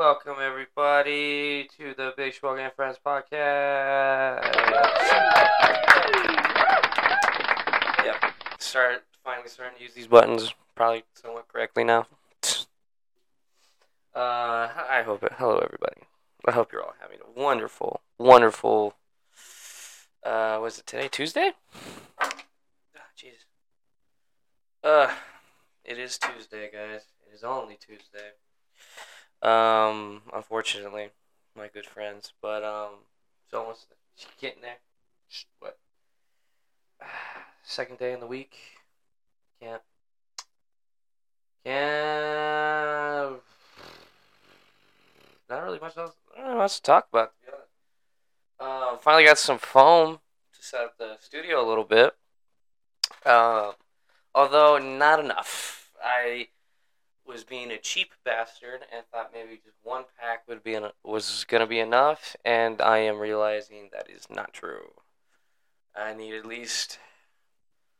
Welcome, everybody, to the Big Schwag and Friends podcast. Yep. Finally starting to use these buttons probably somewhat correctly now. Hello, everybody. I hope you're all having a wonderful, wonderful, was it today, Tuesday? Oh, jeez. It is Tuesday, guys. It is only Tuesday. Unfortunately, my good friends, but, it's almost, she's getting there, what, second day in the week, can't, not really much else to talk about, to be honest. Finally got some foam to set up the studio a little bit, although not enough. I was being a cheap bastard and thought maybe just one pack was gonna be enough, and I am realizing that is not true. I need at least,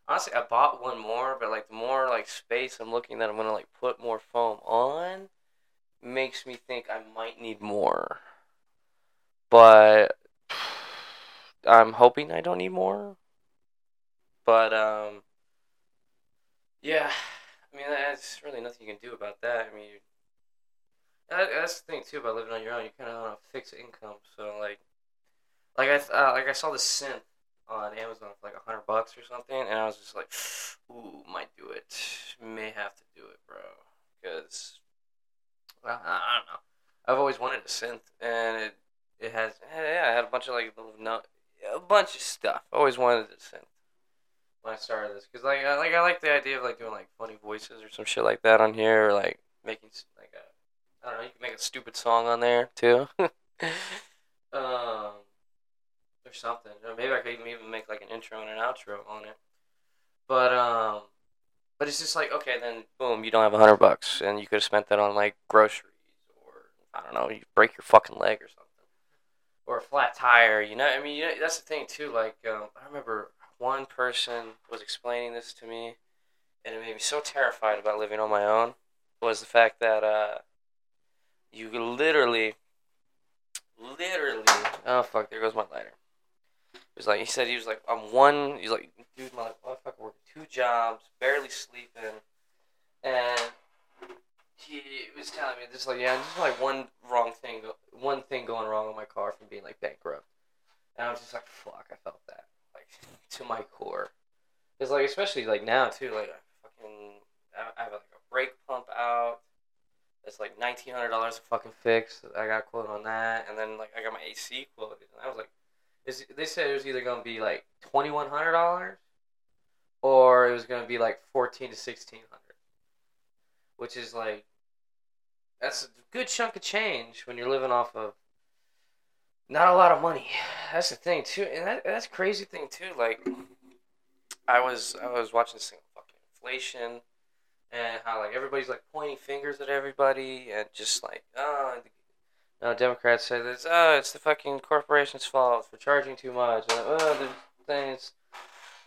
honestly, I bought one more, but like the more like space I'm looking that I'm gonna like put more foam on makes me think I might need more. But I'm hoping I don't need more. But yeah. I mean, that's really nothing you can do about that. I mean, that's the thing, too, about living on your own. You kind of on a fixed income. So, I saw this synth on Amazon for, like, $100 or something. And I was just like, ooh, might do it. May have to do it, bro. Because, well, I don't know. I've always wanted a synth. And it has, yeah, I had a bunch of, like, little notes. A bunch of stuff. I always wanted a synth when I started this, because I like the idea of like doing like funny voices or some shit like that on here, or like making like a, I don't know, you can make a stupid song on there too. Or something. Or maybe I could even make like an intro and an outro on it. But it's just like, okay, then boom, you don't have $100, and you could have spent that on like groceries, or I don't know, you break your fucking leg or something, or a flat tire. You know, I mean, you know, that's the thing too. Like I remember, one person was explaining this to me, and it made me so terrified about living on my own, was the fact that you literally, oh fuck, there goes my lighter. It was like, he was like, he's like, dude, my motherfucker worked 2 jobs, barely sleeping, and he was telling me this, like, yeah, just like one thing going wrong on my car from being like bankrupt, and I was just like, fuck, I felt that. To my core. It's like, especially like now too, like I have like a brake pump out. It's like $1,900 to fucking fix. I got a quote on that, and then like I got my AC quoted, and I was like, they said it was either gonna be like $2,100 or it was gonna be like $1,400 to $1,600, which is like, that's a good chunk of change when you're living off of not a lot of money. That's the thing too, and that's crazy thing too. Like, I was watching this thing on fucking inflation, and how like everybody's like pointing fingers at everybody, and just like, oh, no, Democrats say this, oh, it's the fucking corporation's fault for charging too much, and oh,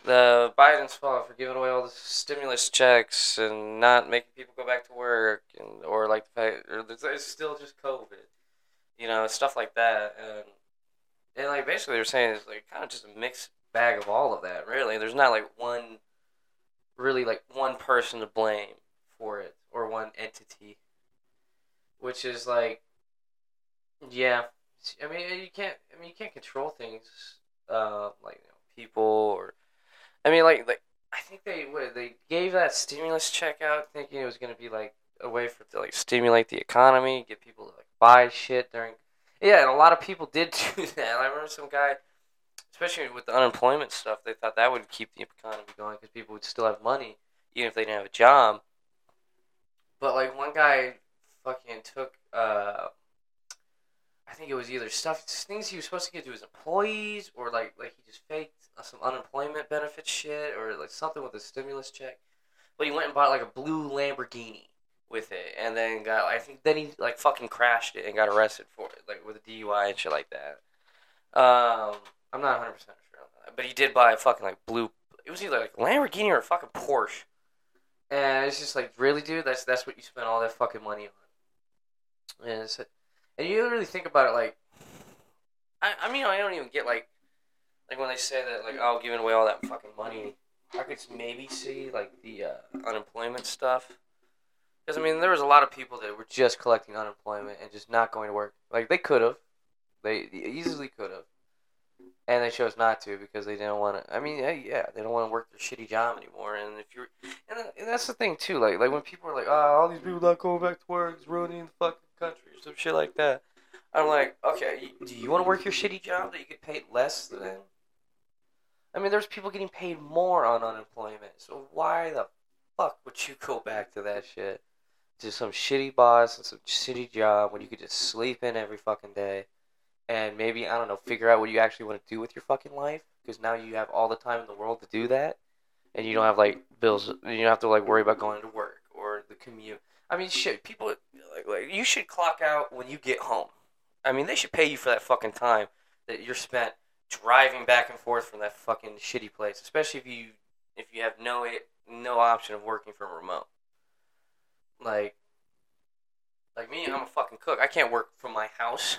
the Biden's fault for giving away all the stimulus checks and not making people go back to work, and or like the fact, or it's still just COVID. You know, stuff like that, and like basically they're saying it's like kind of just a mixed bag of all of that. Really, there's not like one person to blame for it, or one entity, which is like, yeah. I mean, you can't control things, like, you know, people, or I mean, like I think they gave that stimulus check out thinking it was gonna be like a way to like stimulate the economy, get people to like buy shit during, yeah, and a lot of people did do that. I remember some guy, especially with the unemployment stuff, they thought that would keep the economy going because people would still have money even if they didn't have a job. But like one guy fucking took, I think it was either things he was supposed to give to his employees, or like he just faked some unemployment benefit shit, or like something with a stimulus check. But he went and bought like a blue Lamborghini with it, and then got, I think then he like fucking crashed it and got arrested for it, like with a DUI and shit like that. I'm not 100% sure on that, but he did buy a fucking like blue, it was either like Lamborghini or a fucking Porsche, and it's just like, really, dude, that's what you spent all that fucking money on? And it's, And you really think about it, like, I mean, I don't even get, like when they say that, like, oh, giving away all that fucking money, I could maybe see, like, the unemployment stuff. Because, I mean, there was a lot of people that were just collecting unemployment and just not going to work. Like, they could have. They easily could have. And they chose not to because they didn't want to. I mean, yeah, they don't want to work their shitty job anymore. And if you're, and that's the thing, too. Like when people are like, oh, all these people not going back to work is ruining the fucking country or some shit like that. I'm like, okay, do you want to work your shitty job that you get paid less than? I mean, there's people getting paid more on unemployment. So why the fuck would you go back to that shit? To some shitty boss and some shitty job when you could just sleep in every fucking day. And maybe, I don't know, figure out what you actually want to do with your fucking life. Because now you have all the time in the world to do that. And you don't have, like, bills. You don't have to, like, worry about going to work or the commute. I mean, shit, people, like you should clock out when you get home. I mean, they should pay you for that fucking time that you're spent driving back and forth from that fucking shitty place. Especially if you have no option of working from remote. Like me, I'm a fucking cook. I can't work from my house.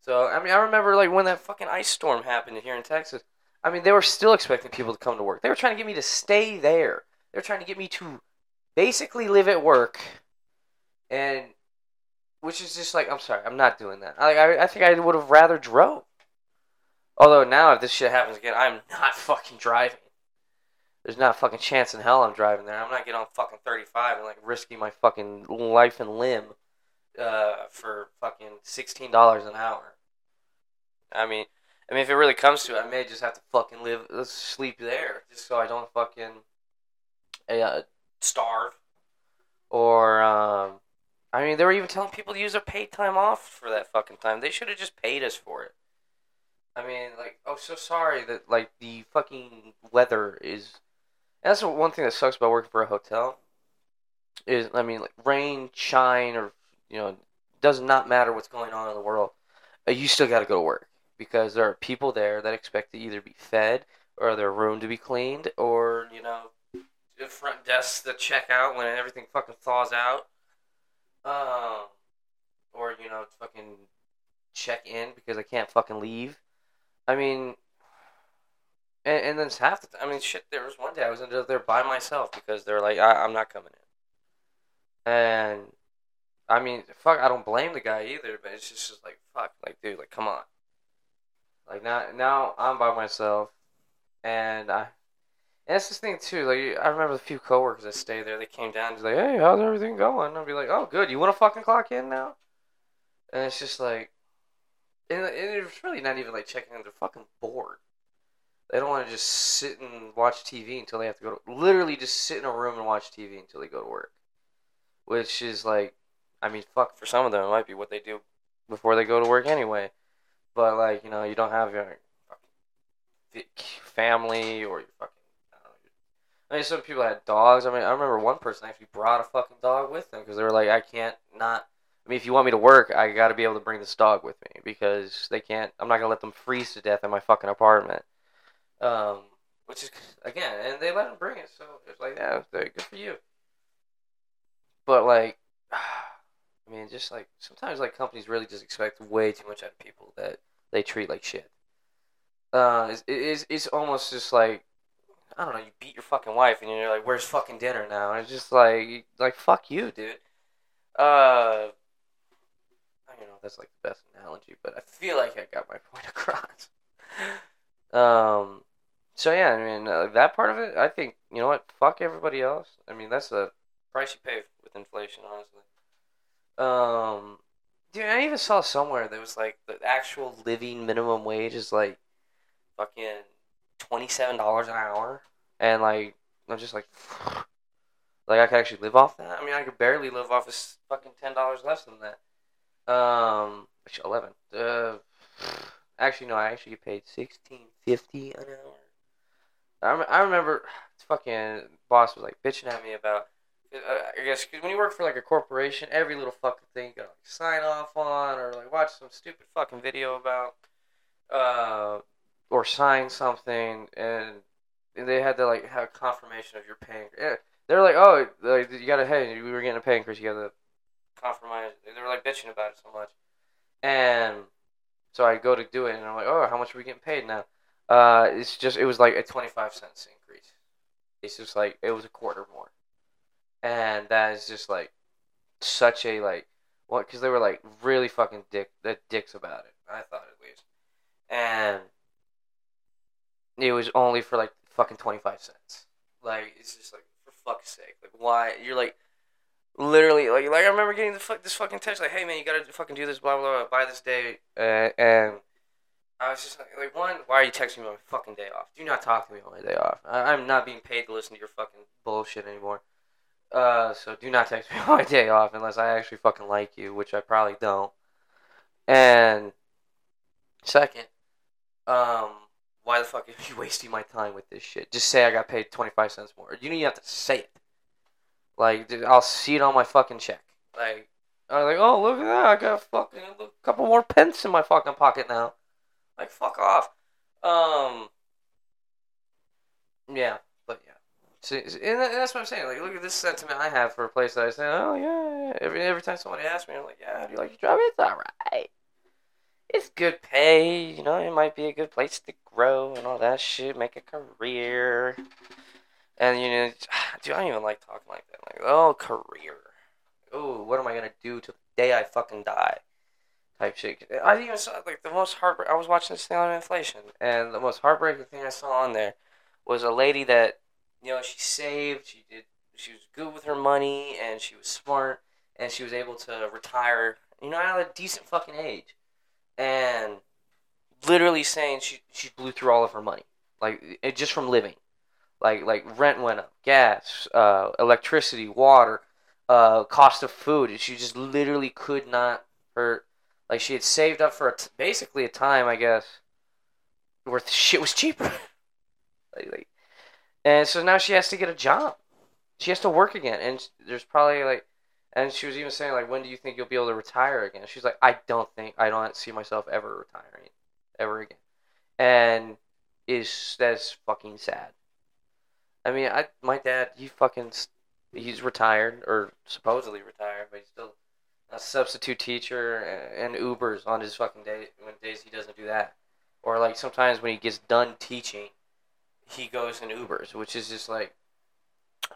So, I mean, I remember, like, when that fucking ice storm happened here in Texas. I mean, they were still expecting people to come to work. They were trying to get me to stay there. They were trying to get me to basically live at work. And, which is just like, I'm sorry, I'm not doing that. I think I would have rather drove. Although now, if this shit happens again, I'm not fucking driving. There's not a fucking chance in hell I'm driving there. I'm not getting on fucking 35 and, like, risking my fucking life and limb for fucking $16 an hour. I mean, if it really comes to it, I may just have to fucking sleep there, just so I don't fucking starve. Or, I mean, they were even telling people to use their paid time off for that fucking time. They should have just paid us for it. I mean, like, oh, so sorry that, like, the fucking weather is... And that's one thing that sucks about working for a hotel, is, I mean, like, rain, shine, or, you know, does not matter what's going on in the world. You still got to go to work because there are people there that expect to either be fed or their room to be cleaned or, you know, the front desk to check out when everything fucking thaws out. Or, you know, fucking check in because I can't fucking leave. I mean, and then it's half the time. I mean, shit, there was one day I was there by myself because they're like, I'm not coming in. And... I mean, fuck, I don't blame the guy either, but it's just like, fuck, like, dude, like, come on. Like, now I'm by myself, and it's this thing, too, like, I remember the few coworkers that stayed there, they came down and was like, hey, how's everything going? I'd be like, oh, good, you want to fucking clock in now? And it's just like, and it's really not even, like, checking in, they're fucking bored. They don't want to just sit and watch TV until they have to go to, literally just sit in a room and watch TV until they go to work. Which is, like, I mean, fuck, for some of them, it might be what they do before they go to work anyway. But, like, you know, you don't have your fucking family or your fucking, I don't know. I mean, some people had dogs. I mean, I remember one person actually brought a fucking dog with them because they were like, I mean, if you want me to work, I got to be able to bring this dog with me because I'm not going to let them freeze to death in my fucking apartment. Which is, again, and they let them bring it. So, it's like, yeah, good for you. But, like, I mean, just, like, sometimes, like, companies really just expect way too much out of people that they treat like shit. It's almost just, like, I don't know, you beat your fucking wife, and you're like, where's fucking dinner now? And it's just, like, fuck you, dude. I don't know if that's, like, the best analogy, but I feel like I got my point across. So, yeah, I mean, that part of it, I think, you know what, fuck everybody else. I mean, that's the price you pay with inflation, honestly. Dude, I even saw somewhere that was, like, the actual living minimum wage is, like, fucking $27 an hour, and, like, I'm just like, I could actually live off that? I mean, I could barely live off of fucking $10 less than that, actually, 11, actually, no, I actually get paid $16.50 an hour. I remember, fucking boss was, like, bitching at me about, I guess cause when you work for like a corporation, every little fucking thing you gotta like, sign off on, or like watch some stupid fucking video about, or sign something, and they had to like have a confirmation of your pay increase. They're like, oh, like, you gotta, hey, we were getting a pay increase, you gotta compromise. They were like bitching about it so much, And so I go to do it, and I'm like, oh, how much are we getting paid now? It was like a 25 cents increase. It's just like it was a quarter more, and that is just like such a like what? Because they were like really fucking dicks about it. I thought at least, and it was only for like fucking 25 cents. Like it's just like for fuck's sake, like why you're like. Literally, like I remember getting this fucking text, like, hey, man, you gotta fucking do this, blah, blah, blah, by this day, and I was just like, one, why are you texting me on my fucking day off? Do not talk to me on my day off. I'm not being paid to listen to your fucking bullshit anymore, so do not text me on my day off unless I actually fucking like you, which I probably don't. And second, why the fuck are you wasting my time with this shit? Just say I got paid 25 cents more. You don't even have to say it. Like, dude, I'll see it on my fucking check. Like, I was like, oh, look at that. I got a couple more pence in my fucking pocket now. Like, fuck off. Yeah, but yeah. See, and that's what I'm saying. Like, look at this sentiment I have for a place that I say, oh, yeah. Every time somebody asks me, I'm like, yeah, do you like your job? It's alright. It's good pay. You know, it might be a good place to grow and all that shit. Make a career. And, you know, dude, I don't even like talking like that. Like, oh, career. Oh, what am I going to do till the day I fucking die? Type shit. I even saw, like, the most heartbreak. I was watching this thing on inflation. And the most heartbreaking thing I saw on there was a lady that, you know, she saved. She was good with her money. And she was smart. And she was able to retire, you know, at a decent fucking age. And literally saying she blew through all of her money. Like, it, just from living. Like rent went up, gas, electricity, water, cost of food. And she just literally could not. Like she had saved up for basically a time, I guess, where shit was cheaper. And so now she has to get a job. She has to work again, and there's probably like, and she was even saying like, when do you think you'll be able to retire again? She's like, I don't see myself ever retiring, ever again, and that's fucking sad. I mean, my dad, he's retired, or supposedly retired, but he's still a substitute teacher and Ubers on his fucking day, when days he doesn't do that. Or, like, sometimes when he gets done teaching, he goes and Ubers, which is just like,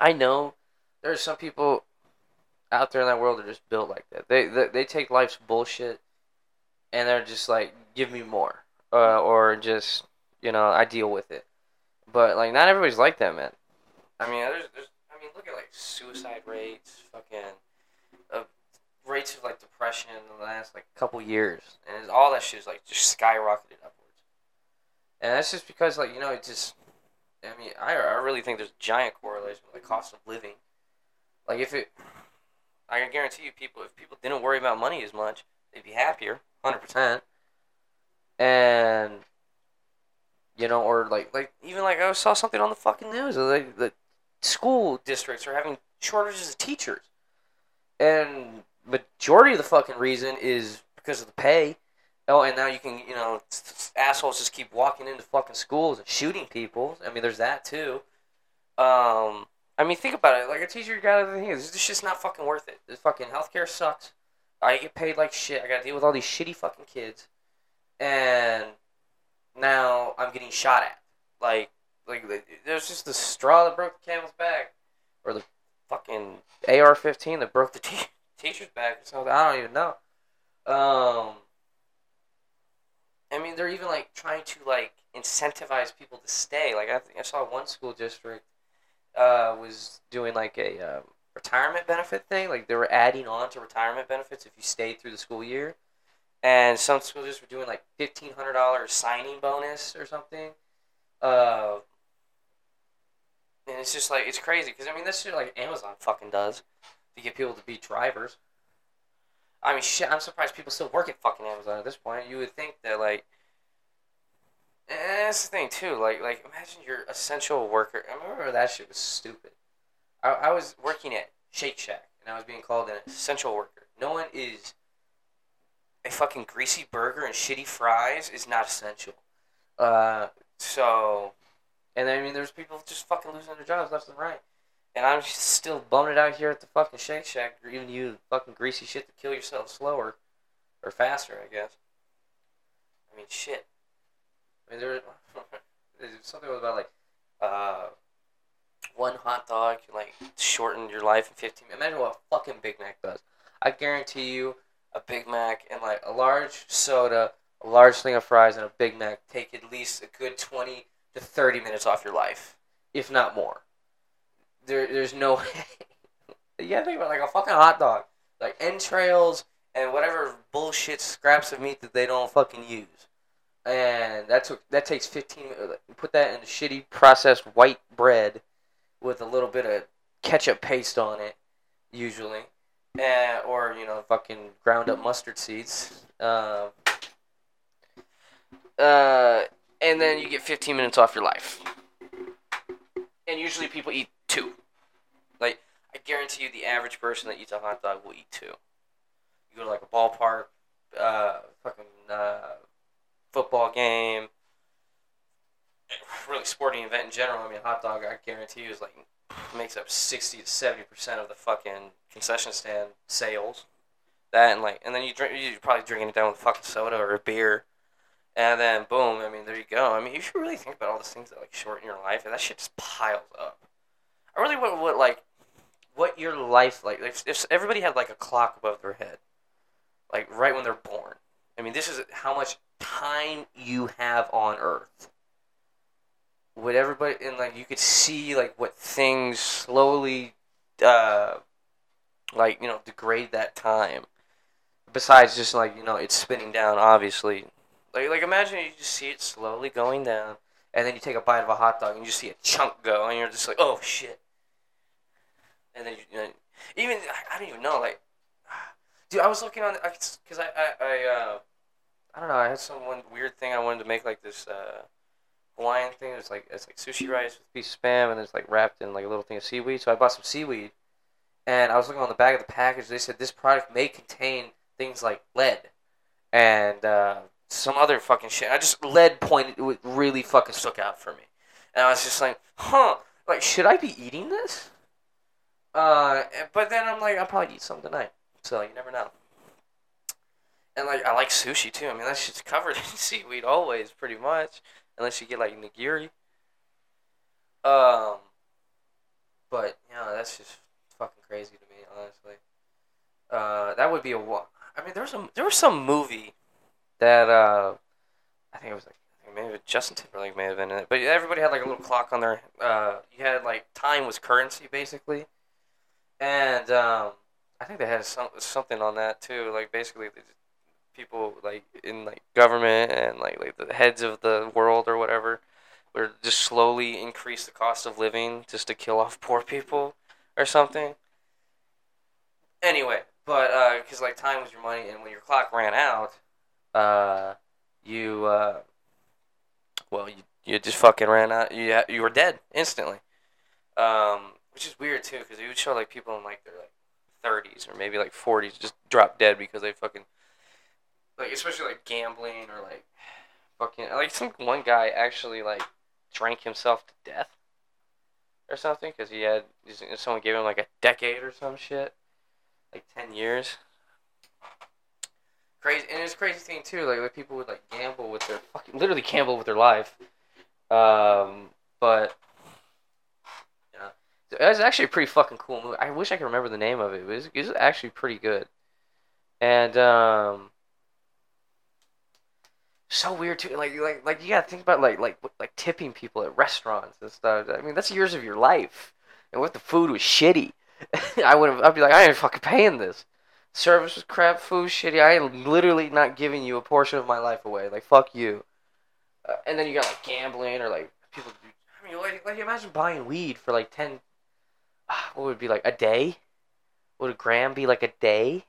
I know there's some people out there in that world that are just built like that. They take life's bullshit, and they're just like, give me more, or just, you know, I deal with it. But, like, not everybody's like that, man. I mean, look at, like, suicide rates, fucking, rates of, like, depression in the last, like, couple years. And all that shit is, like, just skyrocketed upwards. And that's just because, like, you know, it just, I mean, I really think there's a giant correlation with the cost of living. Like, I can guarantee you if people didn't worry about money as much, they'd be happier, 100%. And... You know, or like I saw something on the fucking news. Like the school districts are having shortages of teachers, and majority of the fucking reason is because of the pay. Oh, and now you can, you know, assholes just keep walking into fucking schools and shooting people. I mean, there's that too. I mean, think about it. Like a teacher got other things. This shit's not fucking worth it. This fucking healthcare sucks. I get paid like shit. I gotta deal with all these shitty fucking kids, and. Now I'm getting shot at. Like there's just the straw that broke the camel's back. Or the fucking AR-15 that broke the teacher's back or something. I don't even know. I mean, they're even, like, trying to, like, incentivize people to stay. Like, I saw one school district was doing, like, a retirement benefit thing. Like, they were adding on to retirement benefits if you stayed through the school year. And some schools just were doing, like, $1,500 signing bonus or something. And it's just, like, it's crazy. Because, I mean, this shit, like, Amazon fucking does to get people to be drivers. I mean, shit, I'm surprised people still work at fucking Amazon at this point. You would think that, like... And that's the thing, too. Like imagine you're an essential worker. I remember that shit was stupid. I was working at Shake Shack, and I was being called an essential worker. No one is... A fucking greasy burger and shitty fries is not essential. And I mean, there's people just fucking losing their jobs left and right. And I'm just still bumming it out here at the fucking Shake Shack, giving you fucking greasy shit to kill yourself slower. Or faster, I guess. I mean, shit. I mean, there was something about, like, one hot dog can, like, shorten your life in 15 minutes. Imagine what a fucking Big Mac does. I guarantee you a Big Mac and, like, a large soda, a large thing of fries, and a Big Mac take at least a good 20 to 30 minutes off your life, if not more. There's no way. You gotta think about, like, a fucking hot dog. Like, entrails and whatever bullshit scraps of meat that they don't fucking use. And that takes 15 minutes. Put that in shitty processed white bread with a little bit of ketchup paste on it, usually. Or, you know, fucking ground up mustard seeds. And then you get 15 minutes off your life. And usually people eat 2. Like, I guarantee you the average person that eats a hot dog will eat 2. You go to, like, a ballpark, football game, really sporting event in general. I mean, a hot dog, I guarantee you, is, like, makes up 60 to 70% of the fucking concession stand sales. That and, like, and then you're probably drinking it down with a fucking soda or a beer. And then, boom, I mean, there you go. I mean, you should really think about all the things that, like, shorten your life, and that shit just piles up. I really wonder what your life, like, if everybody had, like, a clock above their head, like, right when they're born. I mean, this is how much time you have on Earth. Would everybody, and, like, you could see, like, what things slowly, like, you know, degrade that time. Besides just, like, you know, it's spinning down, obviously. Like, imagine you just see it slowly going down, and then you take a bite of a hot dog, and you just see a chunk go, and you're just like, oh, shit. And then, I don't even know, like, dude, I was looking on, because I don't know, I had some one weird thing I wanted to make, like, this, Hawaiian thing. It's like sushi rice with a piece of spam, and it's, like, wrapped in, like, a little thing of seaweed, so I bought some seaweed, and I was looking on the back of the package, they said this product may contain things like lead, and, some other fucking shit. Lead pointed really fucking stuck out for me. And I was just like, huh, like, should I be eating this? But then I'm like, I'll probably eat some tonight. So you never know. And, like, I like sushi, too. I mean, that shit's covered in seaweed always, pretty much. Unless you get, like, nigiri. But, you know, that's just fucking crazy to me, honestly. That would be a... I mean, there was some movie... That, I think it was, like, maybe Justin Timberlake may have been in it. But everybody had, like, a little clock on their, you had, like, time was currency, basically. And, I think they had something on that, too. Like, basically, people, like, in, like, government and, like, the heads of the world or whatever would just slowly increase the cost of living just to kill off poor people or something. Anyway, but, because, like, time was your money, and when your clock ran out... you just fucking ran out. You were dead instantly, which is weird too, because you would show, like, people in, like, their, like, 30s or maybe, like, 40s just drop dead because they fucking, like, especially, like, gambling or, like, fucking, like, one guy actually, like, drank himself to death or something because someone gave him, like, a decade or some shit, like, 10 years. Crazy, and it's a crazy thing too. Like people would, like, literally gamble with their life. But you know, it was actually a pretty fucking cool movie. I wish I could remember the name of it. It was actually pretty good, and so weird too. Like you gotta think about like tipping people at restaurants and stuff. I mean, that's years of your life, and what if the food was shitty? I'd be like, I ain't fucking paying this. Service was crap, food shitty. I am literally not giving you a portion of my life away. Like, fuck you. And then you got, like, gambling or, like, people. I mean, like imagine buying weed for, like, 10. What would it be, like, a day? Would a gram be, like, a day?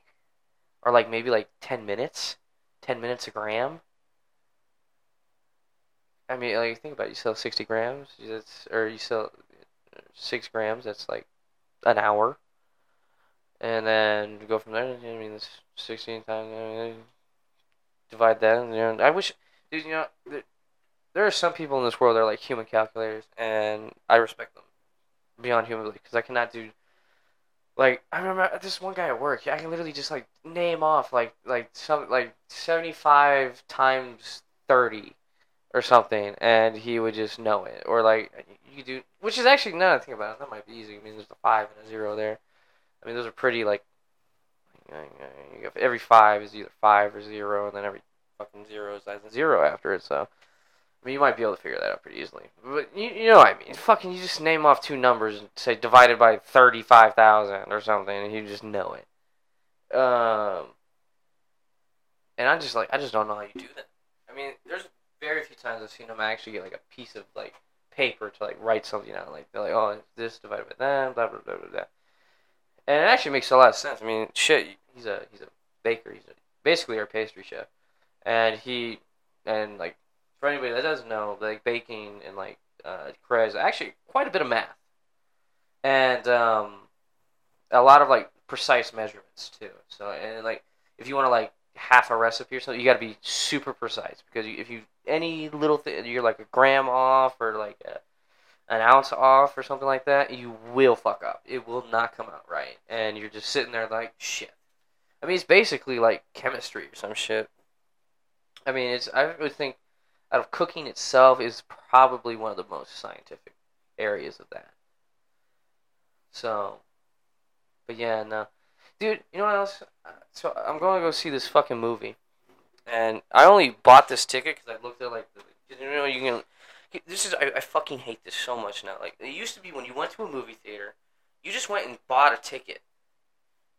Or, like, maybe, like, 10 minutes? 10 minutes a gram? I mean, like, think about it. You sell 60 grams, or you sell 6 grams, that's, like, an hour. And then go from there. I mean, it's 16 times. I mean, divide that. And, you know, I wish, dude. You know, there are some people in this world that are like human calculators, and I respect them beyond human, because I cannot do Like, I remember this one guy at work, I can literally just, like, name off, like 75 times 30 or something, and he would just know it. Or, like, you do, which is actually, now that I think about it, that might be easy. I mean, there's a 5 and a 0 there. I mean, those are pretty, like, every 5 is either 5 or 0, and then every fucking 0 is 0 after it, so. I mean, you might be able to figure that out pretty easily. But you know what I mean. Fucking, you just name off two numbers and say divided by 35,000 or something, and you just know it. And I just don't know how you do that. I mean, there's very few times I've seen them actually get, like, a piece of, like, paper to, like, write something out. Like, they're like, oh, it's this divided by that, blah, blah, blah, blah, blah. And it actually makes a lot of sense. I mean, shit, he's a baker. He's basically our pastry chef. And like, for anybody that doesn't know, like, baking and, like, crepes, actually quite a bit of math. And a lot of, like, precise measurements, too. So, and, like, if you want to, like, half a recipe or something, you got to be super precise. Because if you, any little thing, you're, like, a gram off or, like, an ounce off or something like that, you will fuck up. It will not come out right. And you're just sitting there like, shit. I mean, it's basically, like, chemistry or some shit. I mean, I would think, out of cooking itself is probably one of the most scientific areas of that. So, but yeah, no. Dude, you know what else? So I'm going to go see this fucking movie. And I only bought this ticket because I looked at, like, I fucking hate this so much now. Like, it used to be when you went to a movie theater, you just went and bought a ticket.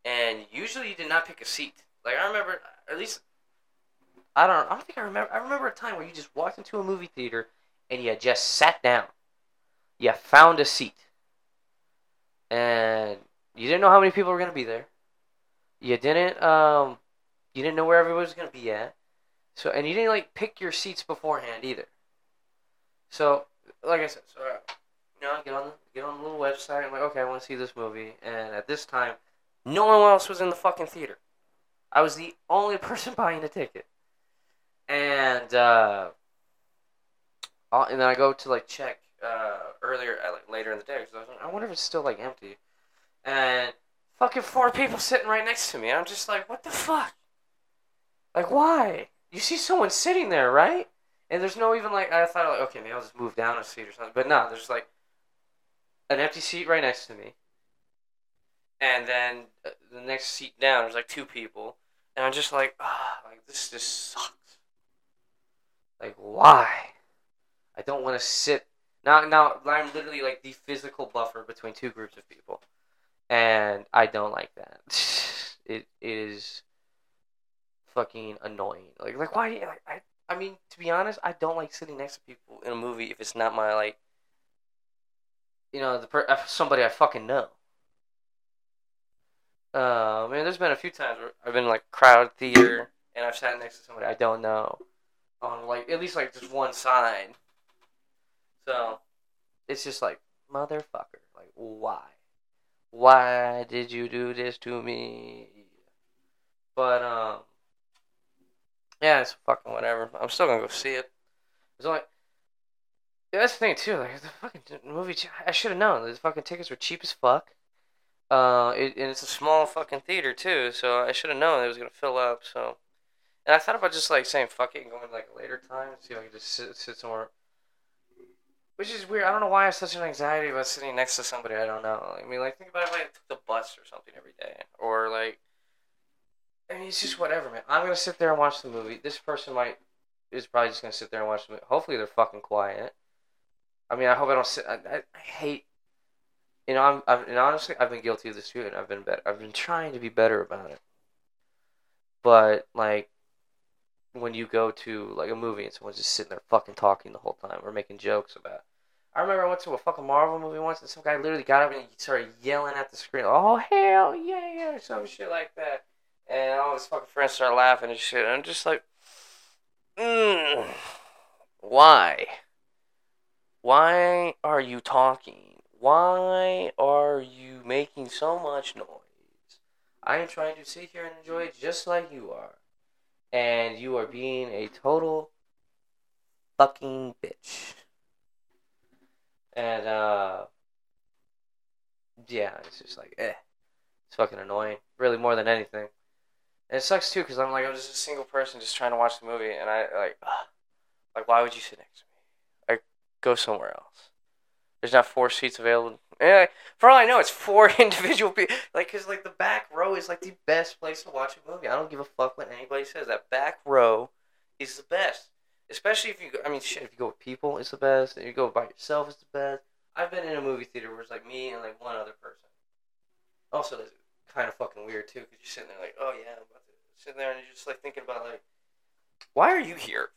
And usually you did not pick a seat. Like, I remember, at least, I remember a time where you just walked into a movie theater and you just sat down. You found a seat. And you didn't know how many people were going to be there. You didn't know where everybody was going to be at. So, and you didn't, like, pick your seats beforehand either. So, like I said, I get on the little website. I'm like, okay, I want to see this movie. And at this time, no one else was in the fucking theater. I was the only person buying a ticket. And and then I go to, like, check later in the day, because I was like, I wonder if it's still, like, empty. And fucking 4 people sitting right next to me. And I'm just like, what the fuck? Like, why? You see someone sitting there, right? And there's no even, like, I thought, like, okay, maybe I'll just move down a seat or something. But no, there's, like, an empty seat right next to me. And then the next seat down, there's, like, 2 people. And I'm just like, ah, like, this just sucks. Like, why? I don't want to sit. Now, I'm literally, like, the physical buffer between 2 groups of people. And I don't like that. It is fucking annoying. Like why? I mean, to be honest, I don't like sitting next to people in a movie if it's not my, like, you know, somebody I fucking know. Man, there's been a few times where I've been, like, crowd theater, and I've sat next to somebody I don't know. On, like, at least, like, just one side. So, it's just like, motherfucker. Like, why? Why did you do this to me? But, yeah, it's fucking whatever. I'm still gonna go see it. It's like, yeah, that's the thing, too. Like, the fucking movie, I should have known. The fucking tickets were cheap as fuck. And it's a small fucking theater, too, so I should have known it was gonna fill up, so. And I thought about just, like, saying fuck it and going to, like, a later time. See if I could just sit somewhere. Which is weird. I don't know why I have such an anxiety about sitting next to somebody I don't know. I mean, like, think about if I took the bus or something every day. Or, like, I mean, it's just whatever, man. I'm going to sit there and watch the movie. This person is probably just going to sit there and watch the movie. Hopefully they're fucking quiet. I mean, I hope I don't sit. I hate. You know, and honestly, I've been guilty of this too. And I've been trying to be better about it. But, like, when you go to, like, a movie and someone's just sitting there fucking talking the whole time or making jokes about it. I remember I went to a fucking Marvel movie once and some guy literally got up and he started yelling at the screen, oh, hell yeah, or some shit like that. And all his fucking friends started laughing and shit. And I'm just like, why? Why are you talking? Why are you making so much noise? I am trying to sit here and enjoy it just like you are. And you are being a total fucking bitch. And, yeah, it's just like, eh. It's fucking annoying, really, more than anything. And it sucks too, because I'm just a single person just trying to watch the movie, and I why would you sit next to me? Like, go somewhere else. There's not 4 seats available. And for all I know, it's 4 individual people. Because the back row is the best place to watch a movie. I don't give a fuck what anybody says. That back row is the best. Especially if you go, if you go with people, it's the best. If you go by yourself, it's the best. I've been in a movie theater where it's me and one other person. Also, that's kind of fucking weird too, because you're sitting there oh yeah, I'm about to sit there, and you're just thinking about why are you here?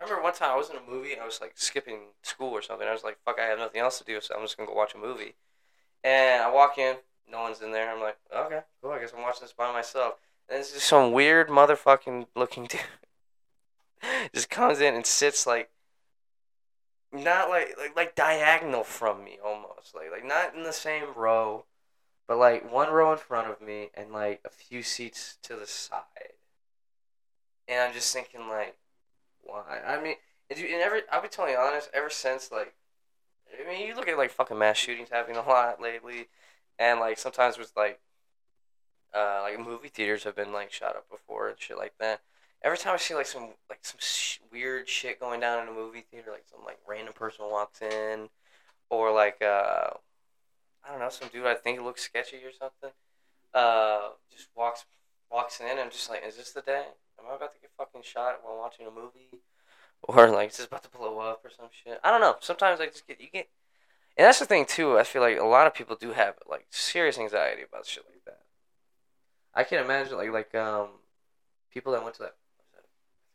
I remember one time I was in a movie and I was skipping school or something. I was fuck, I have nothing else to do, so I'm just gonna go watch a movie. And I walk in, no one's in there. I'm okay, cool. I guess I'm watching this by myself. And it's just some weird motherfucking looking dude. Just comes in and sits not diagonal from me almost, like not in the same row, but one row in front of me and a few seats to the side. And I'm just thinking why? I'll be totally honest. Ever since you look at fucking mass shootings happening a lot lately, and sometimes with movie theaters have been shot up before and shit like that. Every time I see some weird shit going down in a movie theater, some random person walks in, or I don't know, some dude I think looks sketchy or something, just walks in. I'm just is this the day? Am I about to get fucking shot while watching a movie, or is this about to blow up or some shit? I don't know. Sometimes you get, and that's the thing too. I feel a lot of people do have serious anxiety about shit like that. I can imagine people that went to that.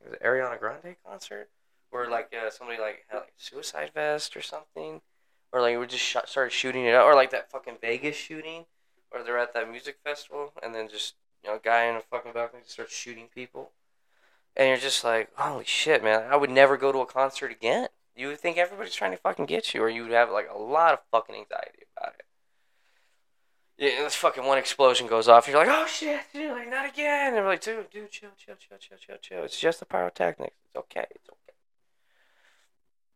It was an Ariana Grande concert, where somebody had suicide vest or something, or we just started shooting it up, or that fucking Vegas shooting, or they're at that music festival, and then just a guy in a fucking balcony just starts shooting people, and you're just holy shit, man! I would never go to a concert again. You would think everybody's trying to fucking get you, or you would have a lot of fucking anxiety about it. Yeah, this fucking one explosion goes off. And you're oh shit, dude, not again. And they're dude, chill. It's just the pyrotechnics. It's okay.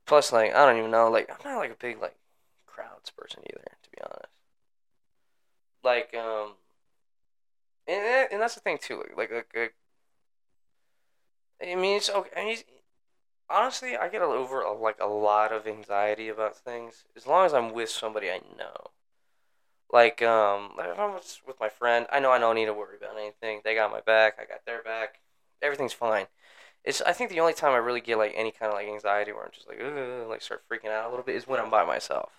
Plus, I don't even know. I'm not a big crowds person either, to be honest. And that's the thing too. It's okay. Honestly, I get over a lot of anxiety about things as long as I'm with somebody I know. If I'm with my friend, I know I don't need to worry about anything. They got my back, I got their back. Everything's fine. I think the only time I really get, any kind of, anxiety where I'm just, start freaking out a little bit is when I'm by myself.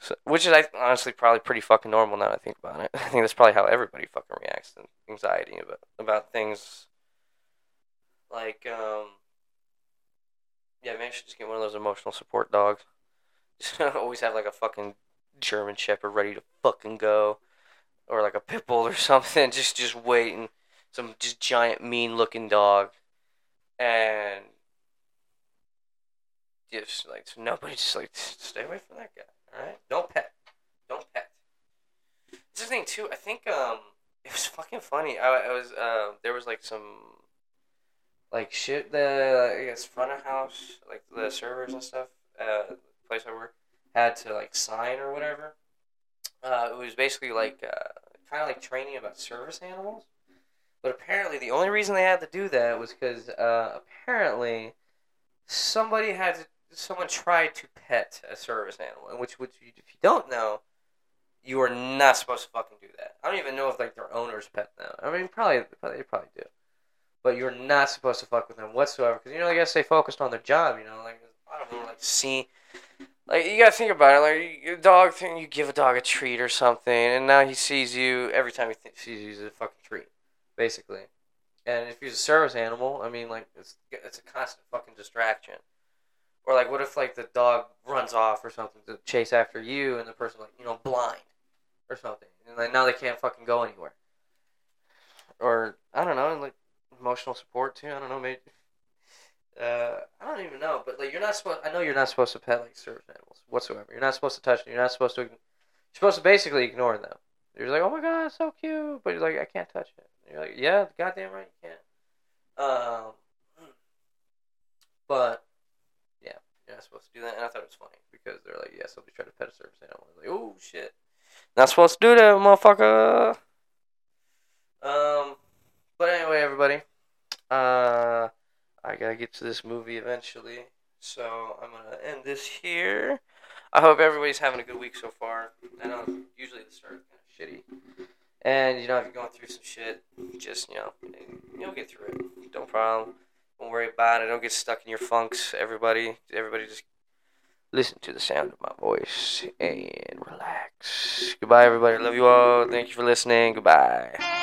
So, which is, honestly, probably pretty fucking normal now that I think about it. I think that's probably how everybody fucking reacts to anxiety about things. Yeah, maybe I should just get one of those emotional support dogs. Just always have, a fucking German Shepherd ready to fucking go, or a pit bull or something, just waiting, some just giant mean looking dog, and just so nobody just stay away from that guy. All right, don't pet. It's the thing too. I think it was fucking funny. I was there was some shit that I guess front of house the servers and stuff the place I work had to sign or whatever. It was basically kind of training about service animals. But apparently the only reason they had to do that was because apparently someone tried to pet a service animal, and which if you don't know, you are not supposed to fucking do that. I don't even know if their owners pet them. Probably do, but you're not supposed to fuck with them whatsoever because I guess they focused on their job. A lot of them see. You gotta think about it, your dog thing, you give a dog a treat or something, and now he sees you, every time he sees you, he's a fucking treat, basically. And if he's a service animal, it's a constant fucking distraction. Or, what if, the dog runs off or something to chase after you, and the person, blind or something, and now they can't fucking go anywhere. Or, I don't know, emotional support, too, I don't know, maybe... I don't even know, but you're not supposed. I know you're not supposed to pet service animals whatsoever. You're not supposed to touch them. You're not supposed to. You're supposed to basically ignore them. You're oh my god, so cute, but you're I can't touch it. And you're yeah, goddamn right, you can't. But yeah, you're not supposed to do that. And I thought it was funny because they're yeah, somebody tried to pet a service animal. Oh shit, Not supposed to do that, motherfucker. But anyway, everybody. I gotta get to this movie eventually. So I'm gonna end this here. I hope everybody's having a good week so far. I know usually the start is kind of shitty. And, you know, if you're going through some shit, just, you know, you'll get through it. No problem. Don't worry about it. Don't get stuck in your funks, everybody. Everybody just listen to the sound of my voice and relax. Goodbye, everybody. I love you all. Thank you for listening. Goodbye.